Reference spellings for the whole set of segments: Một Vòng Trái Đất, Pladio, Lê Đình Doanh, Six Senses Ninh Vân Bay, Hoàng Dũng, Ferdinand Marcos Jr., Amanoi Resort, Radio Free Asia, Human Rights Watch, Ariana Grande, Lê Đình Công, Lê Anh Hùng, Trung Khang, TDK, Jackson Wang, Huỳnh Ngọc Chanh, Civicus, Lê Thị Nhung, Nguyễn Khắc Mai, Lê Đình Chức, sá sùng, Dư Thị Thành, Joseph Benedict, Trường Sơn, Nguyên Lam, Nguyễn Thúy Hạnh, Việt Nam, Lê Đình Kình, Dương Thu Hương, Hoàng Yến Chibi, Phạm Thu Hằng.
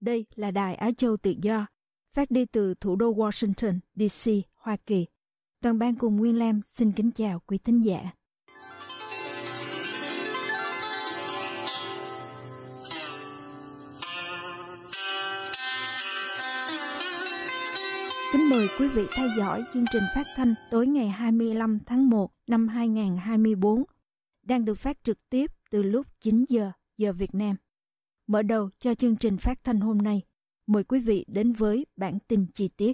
Đây là Đài Á Châu Tự Do, phát đi từ thủ đô Washington, D.C., Hoa Kỳ. Toàn ban cùng Nguyên Lam xin kính chào quý thính giả. Kính mời quý vị theo dõi chương trình phát thanh tối ngày 25 tháng 1 năm 2024, đang được phát trực tiếp từ lúc 9 giờ, giờ Việt Nam. Mở đầu cho chương trình phát thanh hôm nay, mời quý vị đến với bản tin chi tiết.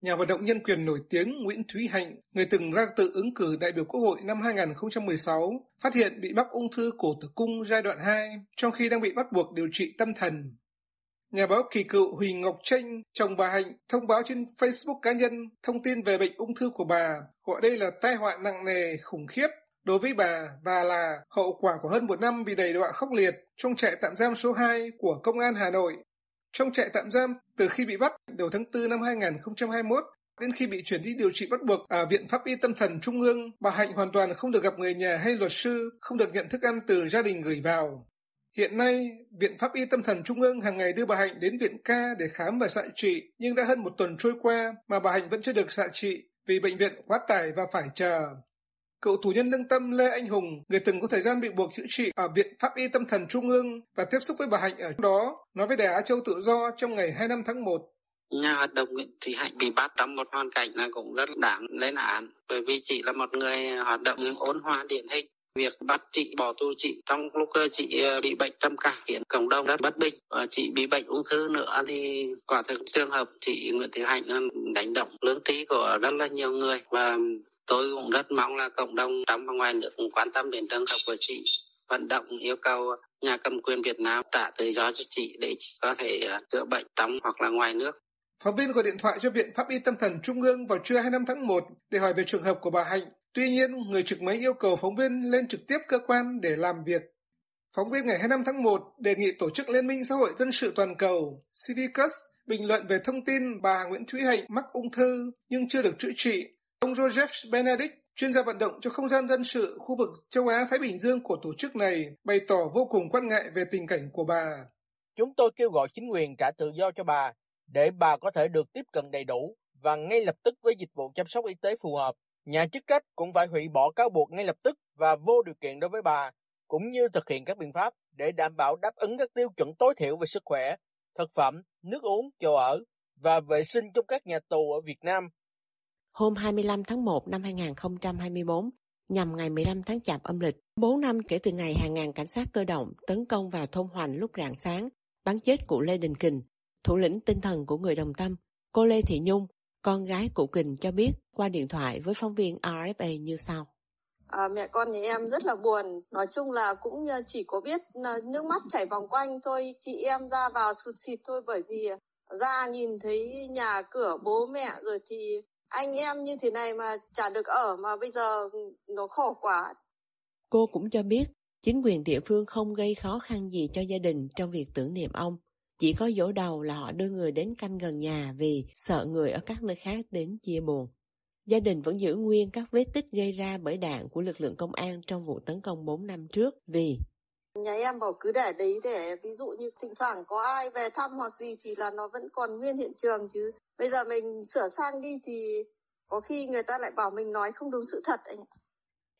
Nhà vận động nhân quyền nổi tiếng Nguyễn Thúy Hạnh, người từng ra tự ứng cử đại biểu Quốc hội năm 2016, phát hiện bị mắc ung thư cổ tử cung giai đoạn 2, trong khi đang bị bắt buộc điều trị tâm thần. Nhà báo kỳ cựu Huỳnh Ngọc Chanh, chồng bà Hạnh, thông báo trên Facebook cá nhân thông tin về bệnh ung thư của bà, gọi đây là tai họa nặng nề, khủng khiếp đối với bà và là hậu quả của hơn một năm bị đày đọa khốc liệt trong trại tạm giam số 2 của Công an Hà Nội. Trong trại tạm giam, từ khi bị bắt đầu tháng 4 năm 2021 đến khi bị chuyển đi điều trị bắt buộc ở Viện Pháp y Tâm thần Trung ương, bà Hạnh hoàn toàn không được gặp người nhà hay luật sư, không được nhận thức ăn từ gia đình gửi vào. Hiện nay, Viện Pháp y Tâm thần Trung ương hàng ngày đưa bà Hạnh đến Viện Ca để khám và xạ trị, nhưng đã hơn một tuần trôi qua mà bà Hạnh vẫn chưa được xạ trị vì bệnh viện quá tải và phải chờ. Cựu tù nhân lương tâm Lê Anh Hùng, người từng có thời gian bị buộc chữa trị ở Viện Pháp y Tâm thần Trung ương và tiếp xúc với bà Hạnh ở đó, nói với Đài Á Châu Tự Do trong ngày 25 tháng 1. Nhà hoạt động Nguyễn Thúy Hạnh bị bắt trong một hoàn cảnh là cũng rất đáng lên án, bởi vì chị là một người hoạt động ôn hòa điển hình. Việc bắt chị, bỏ tù chị trong lúc chị bị bệnh trầm cảm khiến cộng đồng rất bất bình. Chị bị bệnh ung thư nữa thì quả thực trường hợp chị Nguyễn Thúy Hạnh đánh động lương trí của rất là nhiều người, và tôi cũng rất mong là cộng đồng trong và ngoài nước cũng quan tâm đến trường hợp của chị, vận động yêu cầu nhà cầm quyền Việt Nam trả tự do cho chị để chị có thể chữa bệnh trong hoặc là ngoài nước. Phóng viên gọi điện thoại cho Viện Pháp y Tâm thần Trung ương vào trưa 25 tháng 1 để hỏi về trường hợp của bà Hạnh. Tuy nhiên, người trực máy yêu cầu phóng viên lên trực tiếp cơ quan để làm việc. Phóng viên ngày 25 tháng 1 đề nghị Tổ chức Liên minh Xã hội Dân sự Toàn cầu Civicus bình luận về thông tin bà Nguyễn Thúy Hạnh mắc ung thư nhưng chưa được chữa trị. Ông Joseph Benedict, chuyên gia vận động cho không gian dân sự khu vực châu Á-Thái Bình Dương của tổ chức này, bày tỏ vô cùng quan ngại về tình cảnh của bà. Chúng tôi kêu gọi chính quyền trả tự do cho bà, để bà có thể được tiếp cận đầy đủ và ngay lập tức với dịch vụ chăm sóc y tế phù hợp. Nhà chức trách cũng phải hủy bỏ cáo buộc ngay lập tức và vô điều kiện đối với bà, cũng như thực hiện các biện pháp để đảm bảo đáp ứng các tiêu chuẩn tối thiểu về sức khỏe, thực phẩm, nước uống, chỗ ở và vệ sinh trong các nhà tù ở Việt Nam. Hôm 25 tháng 1 năm 2024, nhằm ngày 15 tháng Chạp âm lịch, 4 năm kể từ ngày hàng ngàn cảnh sát cơ động tấn công vào thôn Hoành lúc rạng sáng, bắn chết cụ Lê Đình Kình, thủ lĩnh tinh thần của người đồng tâm. Cô Lê Thị Nhung, con gái cụ Kình cho biết qua điện thoại với phóng viên RFA như sau. Mẹ con nhà em rất là buồn, nói chung là cũng chỉ có biết nước mắt chảy vòng quanh thôi, chị em ra vào sụt sịt thôi, bởi vì ra nhìn thấy nhà cửa bố mẹ rồi thì anh em như thế này mà chả được ở, mà bây giờ nó khổ quá. Cô cũng cho biết chính quyền địa phương không gây khó khăn gì cho gia đình trong việc tưởng niệm ông. Chỉ có dỗ đầu là họ đưa người đến canh gần nhà vì sợ người ở các nơi khác đến chia buồn. Gia đình vẫn giữ nguyên các vết tích gây ra bởi đạn của lực lượng công an trong vụ tấn công 4 năm trước vì nhà em bảo cứ để đấy, để ví dụ như thỉnh thoảng có ai về thăm hoặc gì thì là nó vẫn còn nguyên hiện trường, chứ bây giờ mình sửa sang đi thì có khi người ta lại bảo mình nói không đúng sự thật anh ạ.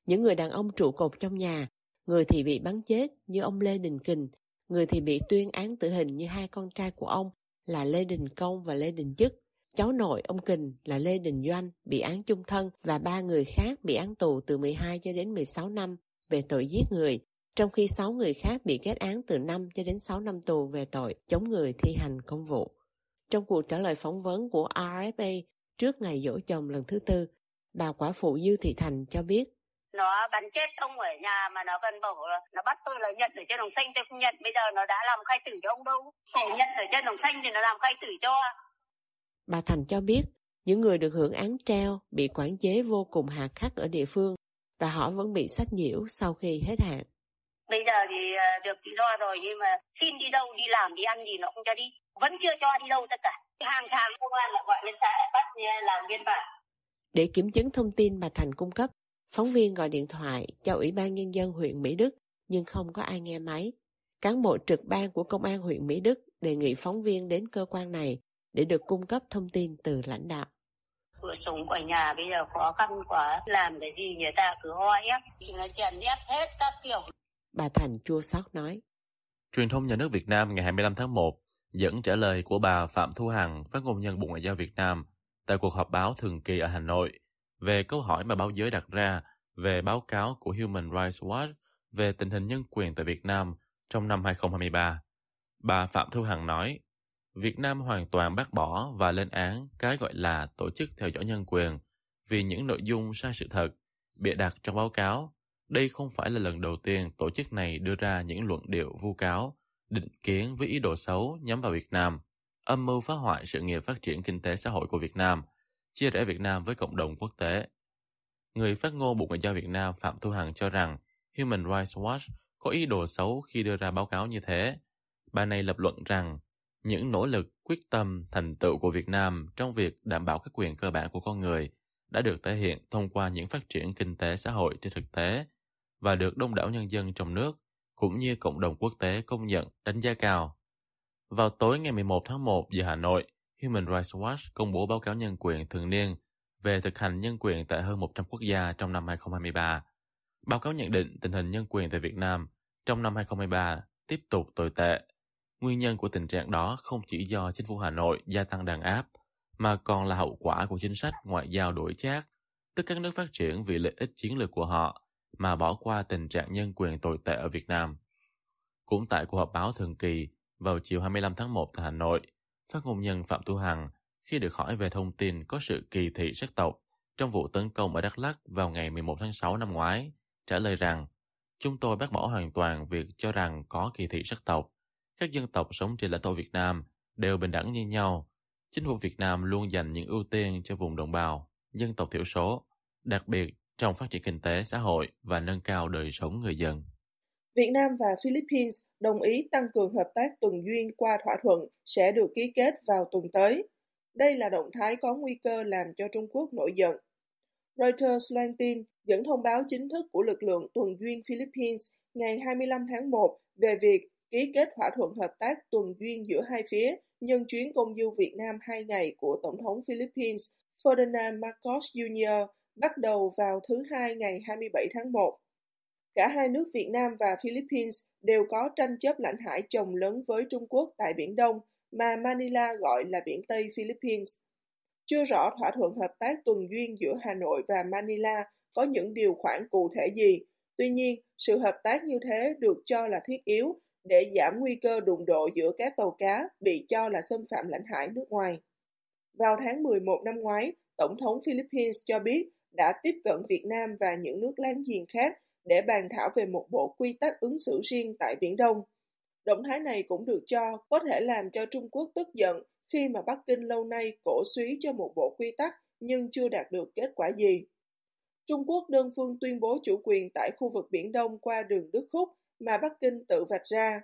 Những người đàn ông trụ cột trong nhà, người thì bị bắn chết như ông Lê Đình Kình, người thì bị tuyên án tử hình như hai con trai của ông là Lê Đình Công và Lê Đình Chức, cháu nội ông Kình là Lê Đình Doanh bị án chung thân và ba người khác bị án tù từ 12 cho đến 16 năm về tội giết người, trong khi 6 người khác bị kết án từ 5 cho đến 6 năm tù về tội chống người thi hành công vụ. Trong cuộc trả lời phỏng vấn của RFA trước ngày giỗ chồng lần thứ tư, bà quả phụ Dư Thị Thành cho biết Nó bắn chết ông ở nhà mà nó còn bảo nó bắt tôi là nhận ở trên Đồng Xanh, tôi không nhận. Bây giờ nó đã làm khai tử cho ông đâu. Phải nhận ở trên Đồng Xanh thì nó làm khai tử cho. Bà Thành cho biết, những người được hưởng án treo bị quản chế vô cùng hà khắc ở địa phương và họ vẫn bị sách nhiễu sau khi hết hạn. Bây giờ thì được tự do rồi nhưng mà xin đi đâu, đi làm, đi ăn gì nó không cho đi. Vẫn chưa cho đi đâu tất cả. Hàng tháng công an lại gọi lên xã bắt làm biên bản. Để kiểm chứng thông tin bà Thành cung cấp, phóng viên gọi điện thoại cho Ủy ban Nhân dân huyện Mỹ Đức nhưng không có ai nghe máy. Cán bộ trực ban của Công an huyện Mỹ Đức đề nghị phóng viên đến cơ quan này để được cung cấp thông tin từ lãnh đạo. Cuộc sống ở nhà bây giờ khó khăn quá, làm cái gì người ta cứ ho ép, chúng nó chèn ép hết các kiểu. Bà Thành chua xót nói. Truyền thông nhà nước Việt Nam ngày 25 tháng 1 dẫn trả lời của bà Phạm Thu Hằng, phát ngôn nhân Bộ Ngoại giao Việt Nam, tại cuộc họp báo thường kỳ ở Hà Nội về câu hỏi mà báo giới đặt ra về báo cáo của Human Rights Watch về tình hình nhân quyền tại Việt Nam trong năm 2023. Bà Phạm Thu Hằng nói, Việt Nam hoàn toàn bác bỏ và lên án cái gọi là tổ chức theo dõi nhân quyền vì những nội dung sai sự thật, bịa đặt trong báo cáo. Đây không phải là lần đầu tiên tổ chức này đưa ra những luận điệu vu cáo, định kiến với ý đồ xấu nhắm vào Việt Nam, âm mưu phá hoại sự nghiệp phát triển kinh tế xã hội của Việt Nam, chia rẽ Việt Nam với cộng đồng quốc tế. Người phát ngôn Bộ Ngoại giao Việt Nam Phạm Thu Hằng cho rằng Human Rights Watch có ý đồ xấu khi đưa ra báo cáo như thế. Bà này lập luận rằng những nỗ lực, quyết tâm, thành tựu của Việt Nam trong việc đảm bảo các quyền cơ bản của con người đã được thể hiện thông qua những phát triển kinh tế xã hội trên thực tế và được đông đảo nhân dân trong nước cũng như cộng đồng quốc tế công nhận, đánh giá cao. Vào tối ngày 11 tháng 1 giờ Hà Nội, Human Rights Watch công bố báo cáo nhân quyền thường niên về thực hành nhân quyền tại hơn 100 quốc gia trong năm 2023. Báo cáo nhận định tình hình nhân quyền tại Việt Nam trong năm 2023 tiếp tục tồi tệ. Nguyên nhân của tình trạng đó không chỉ do chính phủ Hà Nội gia tăng đàn áp, mà còn là hậu quả của chính sách ngoại giao đổi chác, tức các nước phát triển vì lợi ích chiến lược của họ mà bỏ qua tình trạng nhân quyền tồi tệ ở Việt Nam. Cũng tại cuộc họp báo thường kỳ vào chiều 25 tháng 1 tại Hà Nội, phát ngôn nhân Phạm Thu Hằng khi được hỏi về thông tin có sự kỳ thị sắc tộc trong vụ tấn công ở Đắk Lắk vào ngày 11 tháng 6 năm ngoái, trả lời rằng chúng tôi bác bỏ hoàn toàn việc cho rằng có kỳ thị sắc tộc. Các dân tộc sống trên lãnh thổ Việt Nam đều bình đẳng như nhau. Chính phủ Việt Nam luôn dành những ưu tiên cho vùng đồng bào, dân tộc thiểu số, đặc biệt trong phát triển kinh tế, xã hội và nâng cao đời sống người dân. Việt Nam và Philippines đồng ý tăng cường hợp tác tuần duyên qua thỏa thuận sẽ được ký kết vào tuần tới. Đây là động thái có nguy cơ làm cho Trung Quốc nổi giận. Reuters loan tin dẫn thông báo chính thức của lực lượng tuần duyên Philippines ngày 25 tháng 1 về việc ký kết thỏa thuận hợp tác tuần duyên giữa hai phía nhân chuyến công du Việt Nam 2 ngày của Tổng thống Philippines Ferdinand Marcos Jr. bắt đầu vào thứ Hai ngày 27 tháng 1. Cả hai nước Việt Nam và Philippines đều có tranh chấp lãnh hải chồng lớn với Trung Quốc tại Biển Đông mà Manila gọi là Biển Tây Philippines. Chưa rõ thỏa thuận hợp tác tuần duyên giữa Hà Nội và Manila có những điều khoản cụ thể gì. Tuy nhiên, sự hợp tác như thế được cho là thiết yếu để giảm nguy cơ đụng độ giữa các tàu cá bị cho là xâm phạm lãnh hải nước ngoài. Vào tháng 11 năm ngoái, Tổng thống Philippines cho biết đã tiếp cận Việt Nam và những nước láng giềng khác để bàn thảo về một bộ quy tắc ứng xử riêng tại Biển Đông. Động thái này cũng được cho có thể làm cho Trung Quốc tức giận khi mà Bắc Kinh lâu nay cổ suý cho một bộ quy tắc nhưng chưa đạt được kết quả gì. Trung Quốc đơn phương tuyên bố chủ quyền tại khu vực Biển Đông qua đường Đức Khúc mà Bắc Kinh tự vạch ra.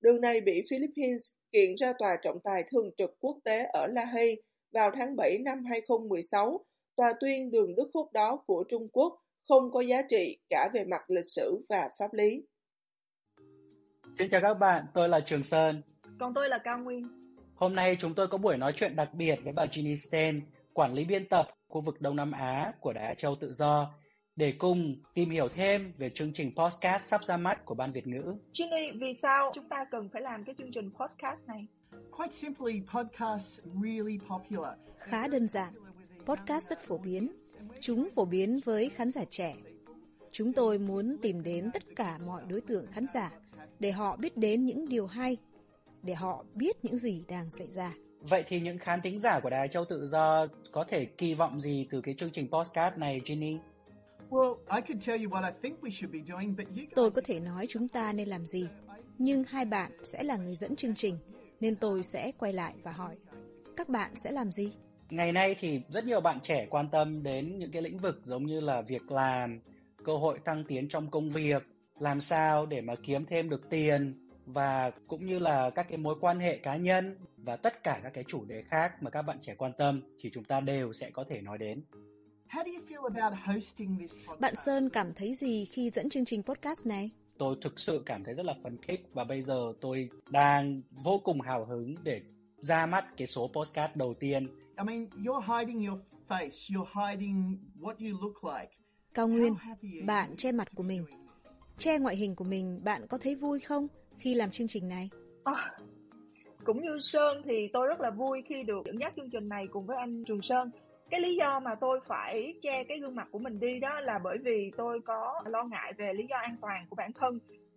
Đường này bị Philippines kiện ra tòa trọng tài thường trực quốc tế ở La Hay vào tháng 7 năm 2016, tòa tuyên đường Đức Khúc đó của Trung Quốc không có giá trị cả về mặt lịch sử và pháp lý. Xin chào các bạn, tôi là Trường Sơn. Còn tôi là Cao Nguyên. Hôm nay chúng tôi có buổi nói chuyện đặc biệt với bà Ginny Sten, quản lý biên tập khu vực Đông Nam Á của Đài Á Châu Tự Do, để cùng tìm hiểu thêm về chương trình podcast sắp ra mắt của Ban Việt ngữ. Ginny, vì sao chúng ta cần phải làm cái chương trình podcast này? Quite simply, podcasts really popular. Khá đơn giản, podcast rất phổ biến. Chúng phổ biến với khán giả trẻ. Chúng tôi muốn tìm đến tất cả mọi đối tượng khán giả để họ biết đến những điều hay, để họ biết những gì đang xảy ra. Vậy thì những khán thính giả của Đài Châu Tự Do có thể kỳ vọng gì từ cái chương trình podcast này, Ginny? Tôi có thể nói chúng ta nên làm gì, nhưng hai bạn sẽ là người dẫn chương trình, nên tôi sẽ quay lại và hỏi, các bạn sẽ làm gì? Ngày nay thì rất nhiều bạn trẻ quan tâm đến những cái lĩnh vực giống như là việc làm, cơ hội thăng tiến trong công việc, làm sao để mà kiếm thêm được tiền, và cũng như là các cái mối quan hệ cá nhân và tất cả các cái chủ đề khác mà các bạn trẻ quan tâm thì chúng ta đều sẽ có thể nói đến. Bạn Sơn cảm thấy gì khi dẫn chương trình podcast này? Tôi thực sự cảm thấy rất là phấn khích và bây giờ tôi đang vô cùng hào hứng để ra mắt cái số podcast đầu tiên. Cao Nguyên, bạn che mặt của mình, che ngoại hình của mình, bạn có thấy vui không khi làm chương trình này? Cũng như Sơn thì tôi rất là vui khi được dẫn dắt chương trình này cùng với anh Trường Sơn. Cái lý do mà tôi phải che cái gương mặt của mình đi đó là bởi vì tôi có lo ngại về lý do an toàn của bản thân.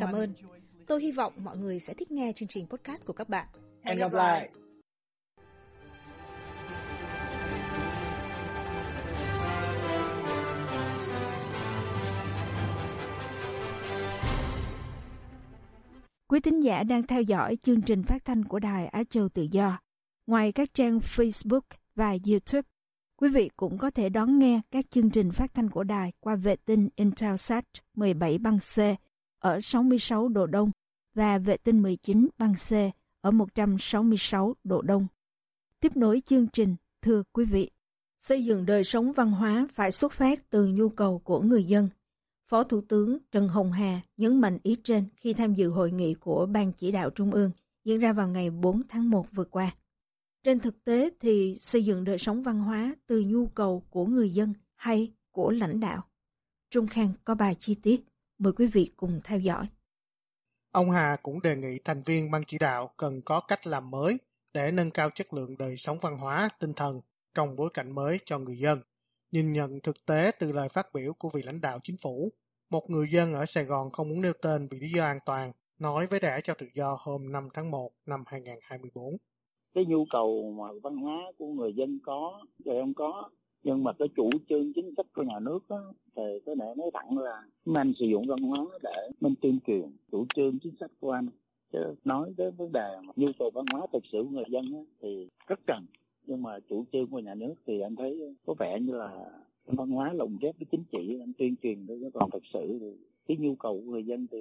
Cảm ơn. Tôi hy vọng mọi người sẽ thích nghe chương trình podcast của các bạn. Hẹn gặp lại. Quý thính giả đang theo dõi chương trình phát thanh của Đài Á Châu Tự Do. Ngoài các trang Facebook và YouTube, quý vị cũng có thể đón nghe các chương trình phát thanh của đài qua vệ tinh Intelsat 17 băng C ở 66 độ Đông và vệ tinh 19 băng C ở 166 độ Đông. Tiếp nối chương trình, thưa quý vị, xây dựng đời sống văn hóa phải xuất phát từ nhu cầu của người dân. Phó Thủ tướng Trần Hồng Hà nhấn mạnh ý trên khi tham dự hội nghị của Ban Chỉ đạo Trung ương diễn ra vào ngày 4 tháng 1 vừa qua. Trên thực tế thì xây dựng đời sống văn hóa từ nhu cầu của người dân hay của lãnh đạo. Trung Khang có bài chi tiết, mời quý vị cùng theo dõi. Ông Hà cũng đề nghị thành viên ban chỉ đạo cần có cách làm mới để nâng cao chất lượng đời sống văn hóa, tinh thần trong bối cảnh mới cho người dân. Nhìn nhận thực tế từ lời phát biểu của vị lãnh đạo chính phủ, một người dân ở Sài Gòn không muốn nêu tên vì lý do an toàn, nói với Đài Á Châu Tự Do hôm 5 tháng 1 năm 2024. Cái nhu cầu mà văn hóa của người dân có, người không có, nhưng mà cái chủ trương chính sách của nhà nước đó, thì có thể nói thẳng là mình sử dụng văn hóa để mình tuyên truyền chủ trương chính sách của anh. Chứ nói tới vấn đề mà nhu cầu văn hóa thực sự của người dân đó, thì rất cần, nhưng mà chủ trương của nhà nước thì anh thấy có vẻ như là văn hóa lồng ghép với chính trị, anh tuyên truyền thôi, còn thực sự thì cái nhu cầu của người dân thì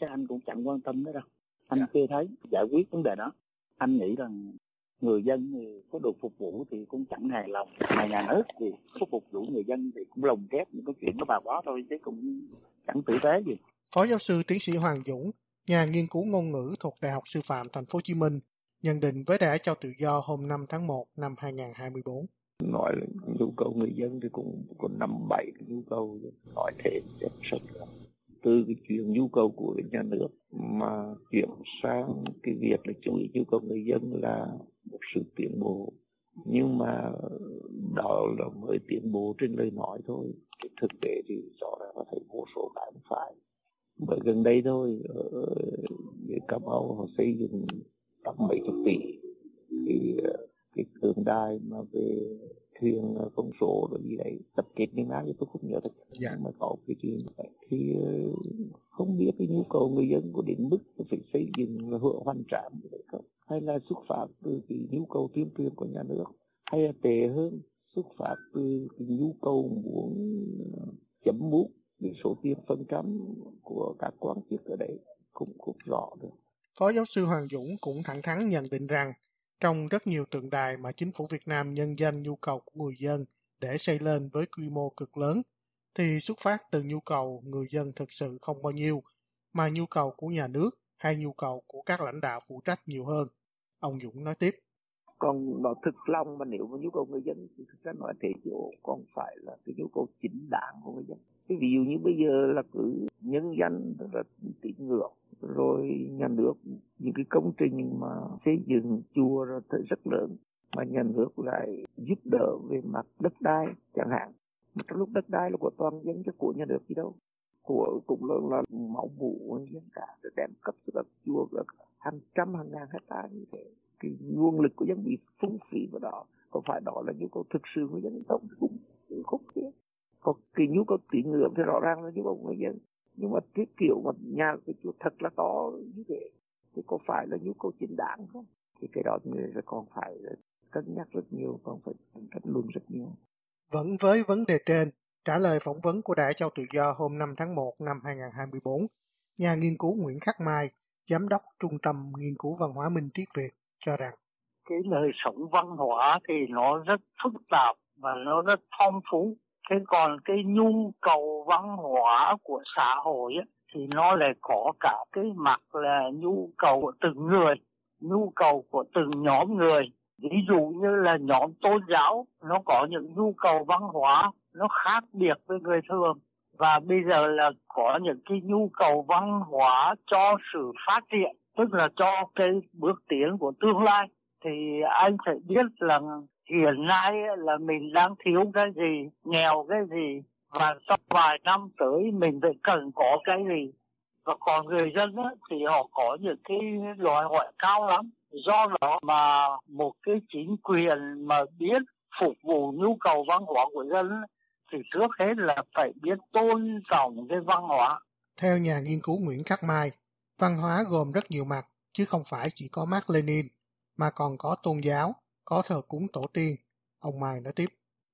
chắc anh cũng chẳng quan tâm nữa đâu. Anh chưa thấy giải quyết vấn đề đó. Anh nghĩ rằng người dân thì có được phục vụ thì cũng chẳng hài lòng, mà nhà nước thì có phục vụ người dân thì cũng lồng ghép những cái chuyện của bà bó thôi chứ cũng chẳng tử tế gì. Phó giáo sư tiến sĩ Hoàng Dũng, nhà nghiên cứu ngôn ngữ thuộc Đại học Sư phạm Thành phố Hồ Chí Minh, nhận định với Đài Á Châu Tự Do hôm 5 tháng 1 năm 2024. Nói là nhu cầu người dân thì cũng còn 5-7 nhu cầu, nói thêm chắc sẵn lắm. Từ cái chuyện nhu cầu của nhà nước mà chuyển sang cái việc là chú ý nhu cầu người dân là một sự tiến bộ, nhưng mà đó là mới tiến bộ trên lời nói thôi, cái thực tế thì rõ ràng là thấy một số cái không phải. Bởi gần đây thôi ở Cà Mau họ xây dựng 80 tỷ thì cái tượng đài mà về thuyền công số rồi gì đấy tập kết miếng áo thì tôi không nhớ thật mà có cái chuyện thì không biết cái nhu cầu người dân có đến mức phải xây dựng hội hoành tráng hay là xuất phát từ cái nhu cầu tuyên truyền của nhà nước, hay là tệ hơn xuất phát từ cái nhu cầu muốn chấm mút những số tiền phần trăm của các quan chức ở đấy cũng rõ được. Phó giáo sư Hoàng Dũng cũng thẳng thắn nhận định rằng trong rất nhiều tượng đài mà chính phủ Việt Nam nhân danh nhu cầu của người dân để xây lên với quy mô cực lớn thì xuất phát từ nhu cầu người dân thực sự không bao nhiêu, mà nhu cầu của nhà nước hay nhu cầu của các lãnh đạo phụ trách nhiều hơn. Ông Dũng nói tiếp. Còn nó thực lòng mà nếu mà nhu cầu người dân thì thực ra nói thế chứ còn phải là cái nhu cầu chính đáng của người dân. Cái ví dụ như bây giờ là cứ nhân dân là tín ngưỡng, rồi nhà nước những cái công trình mà xây dựng chùa rồi rất lớn mà nhà nước lại giúp đỡ về mặt đất đai chẳng hạn. Mà trong lúc đất đai là của toàn dân chứ của nhà nước gì đâu. Của cũng là máu mủ dân cả để đem cấp cho các chùa là hàng trăm hàng ngàn hectare như thế. Cái nguồn lực của dân bị phung phí vào đó, có phải đó là nhu cầu thực sự của dân không? Cũng không biết. Còn cái nhu cầu tín ngưỡng thì rõ ràng là nhu cầu của người dân. Nhưng mà cái kiểu mà nhà cái chùa thật là to như thế thì có phải là nhu cầu chính đáng không? Thì cái đó thì còn phải cân nhắc rất nhiều, còn phải cân luận rất nhiều. Vẫn với vấn đề trên, trả lời phỏng vấn của Đài Châu Tự Do hôm 5 tháng 1 năm 2024, nhà nghiên cứu Nguyễn Khắc Mai, giám đốc Trung tâm Nghiên cứu Văn hóa Minh Triết Việt, cho rằng cái đời sống văn hóa thì nó rất phức tạp và nó rất phong phú. Thế còn cái nhu cầu văn hóa của xã hội ấy, thì nó lại có cả cái mặt là nhu cầu của từng người, nhu cầu của từng nhóm người. Ví dụ như là nhóm tôn giáo, nó có những nhu cầu văn hóa nó khác biệt với người thường. Và bây giờ là có những cái nhu cầu văn hóa cho sự phát triển, tức là cho cái bước tiến của tương lai. Thì anh phải biết là hiện nay là mình đang thiếu cái gì, nghèo cái gì, và sau vài năm tới mình phải cần có cái gì. Và còn người dân á, thì họ có những cái đòi hỏi cao lắm. Do đó mà một cái chính quyền mà biết phục vụ nhu cầu văn hóa của dân thì trước hết là phải biết tôn trọng cái văn hóa. Theo nhà nghiên cứu Nguyễn Khắc Mai, văn hóa gồm rất nhiều mặt, chứ không phải chỉ có Mác Lênin, mà còn có tôn giáo, có thờ cúng tổ tiên. Ông Mai nói tiếp.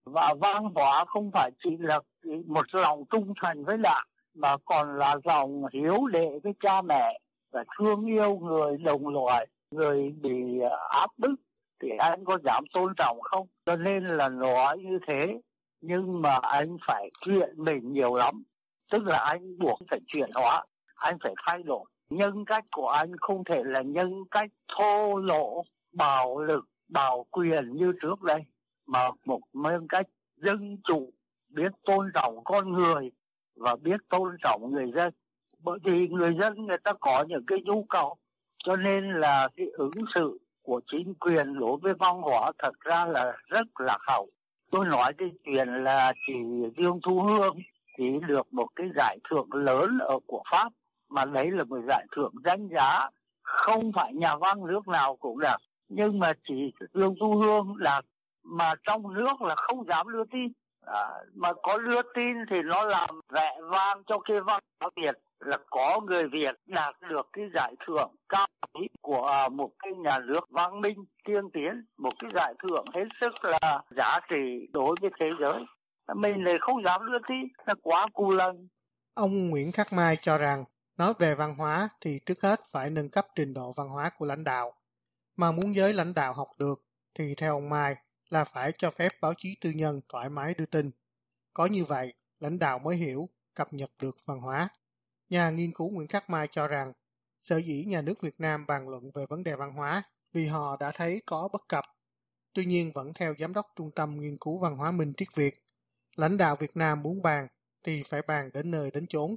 Và văn hóa không phải chỉ là một lòng trung thành với Đảng, mà còn là lòng hiếu đệ với cha mẹ và thương yêu người đồng loại, người bị áp bức thì anh có dám tôn trọng không? Cho nên là nói như thế, nhưng mà anh phải chuyện mình nhiều lắm. Tức là anh buộc phải chuyển hóa, anh phải thay đổi. Nhân cách của anh không thể là nhân cách thô lỗ, bạo lực, bạo quyền như trước đây, mà một nhân cách dân chủ, biết tôn trọng con người và biết tôn trọng người dân. Bởi vì người dân người ta có những cái nhu cầu, cho nên là cái ứng xử của chính quyền đối với văn hóa thật ra là rất lạc hậu. Tôi nói cái chuyện là chị Dương Thu Hương thì được một cái giải thưởng lớn ở của Pháp, mà đấy là một giải thưởng danh giá, không phải nhà văn nước nào cũng đạt. Nhưng mà chị Dương Thu Hương đạt mà trong nước là không dám đưa tin, mà có đưa tin thì nó làm vẻ vang cho cái văn hóa Việt, là có người Việt đạt được cái giải thưởng cao quý của một cái nhà nước văn minh tiên tiến, một cái giải thưởng hết sức là giá trị đối với thế giới. Mình lại không dám đưa tin, là quá cù lần. Ông Nguyễn Khắc Mai cho rằng, nói về văn hóa thì trước hết phải nâng cấp trình độ văn hóa của lãnh đạo. Mà muốn giới lãnh đạo học được thì theo ông Mai là phải cho phép báo chí tư nhân thoải mái đưa tin. Có như vậy, lãnh đạo mới hiểu, cập nhật được văn hóa. Nhà nghiên cứu Nguyễn Khắc Mai cho rằng, sở dĩ nhà nước Việt Nam bàn luận về vấn đề văn hóa vì họ đã thấy có bất cập. Tuy nhiên vẫn theo Giám đốc Trung tâm Nghiên cứu Văn hóa Minh Triết Việt, lãnh đạo Việt Nam muốn bàn thì phải bàn đến nơi đến chốn,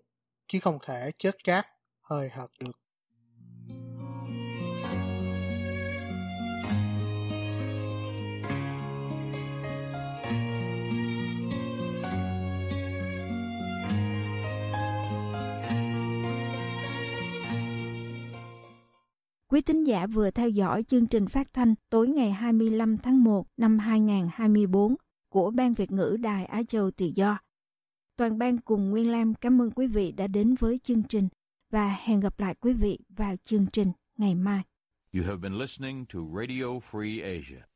chứ không thể chớt chát, hời hợt được. Quý thính giả vừa theo dõi chương trình phát thanh tối ngày 25 tháng 1 năm 2024 của Ban Việt ngữ Đài Á Châu Tự Do. Toàn ban cùng Nguyên Lam cảm ơn quý vị đã đến với chương trình và hẹn gặp lại quý vị vào chương trình ngày mai. You have been listening to Radio Free Asia.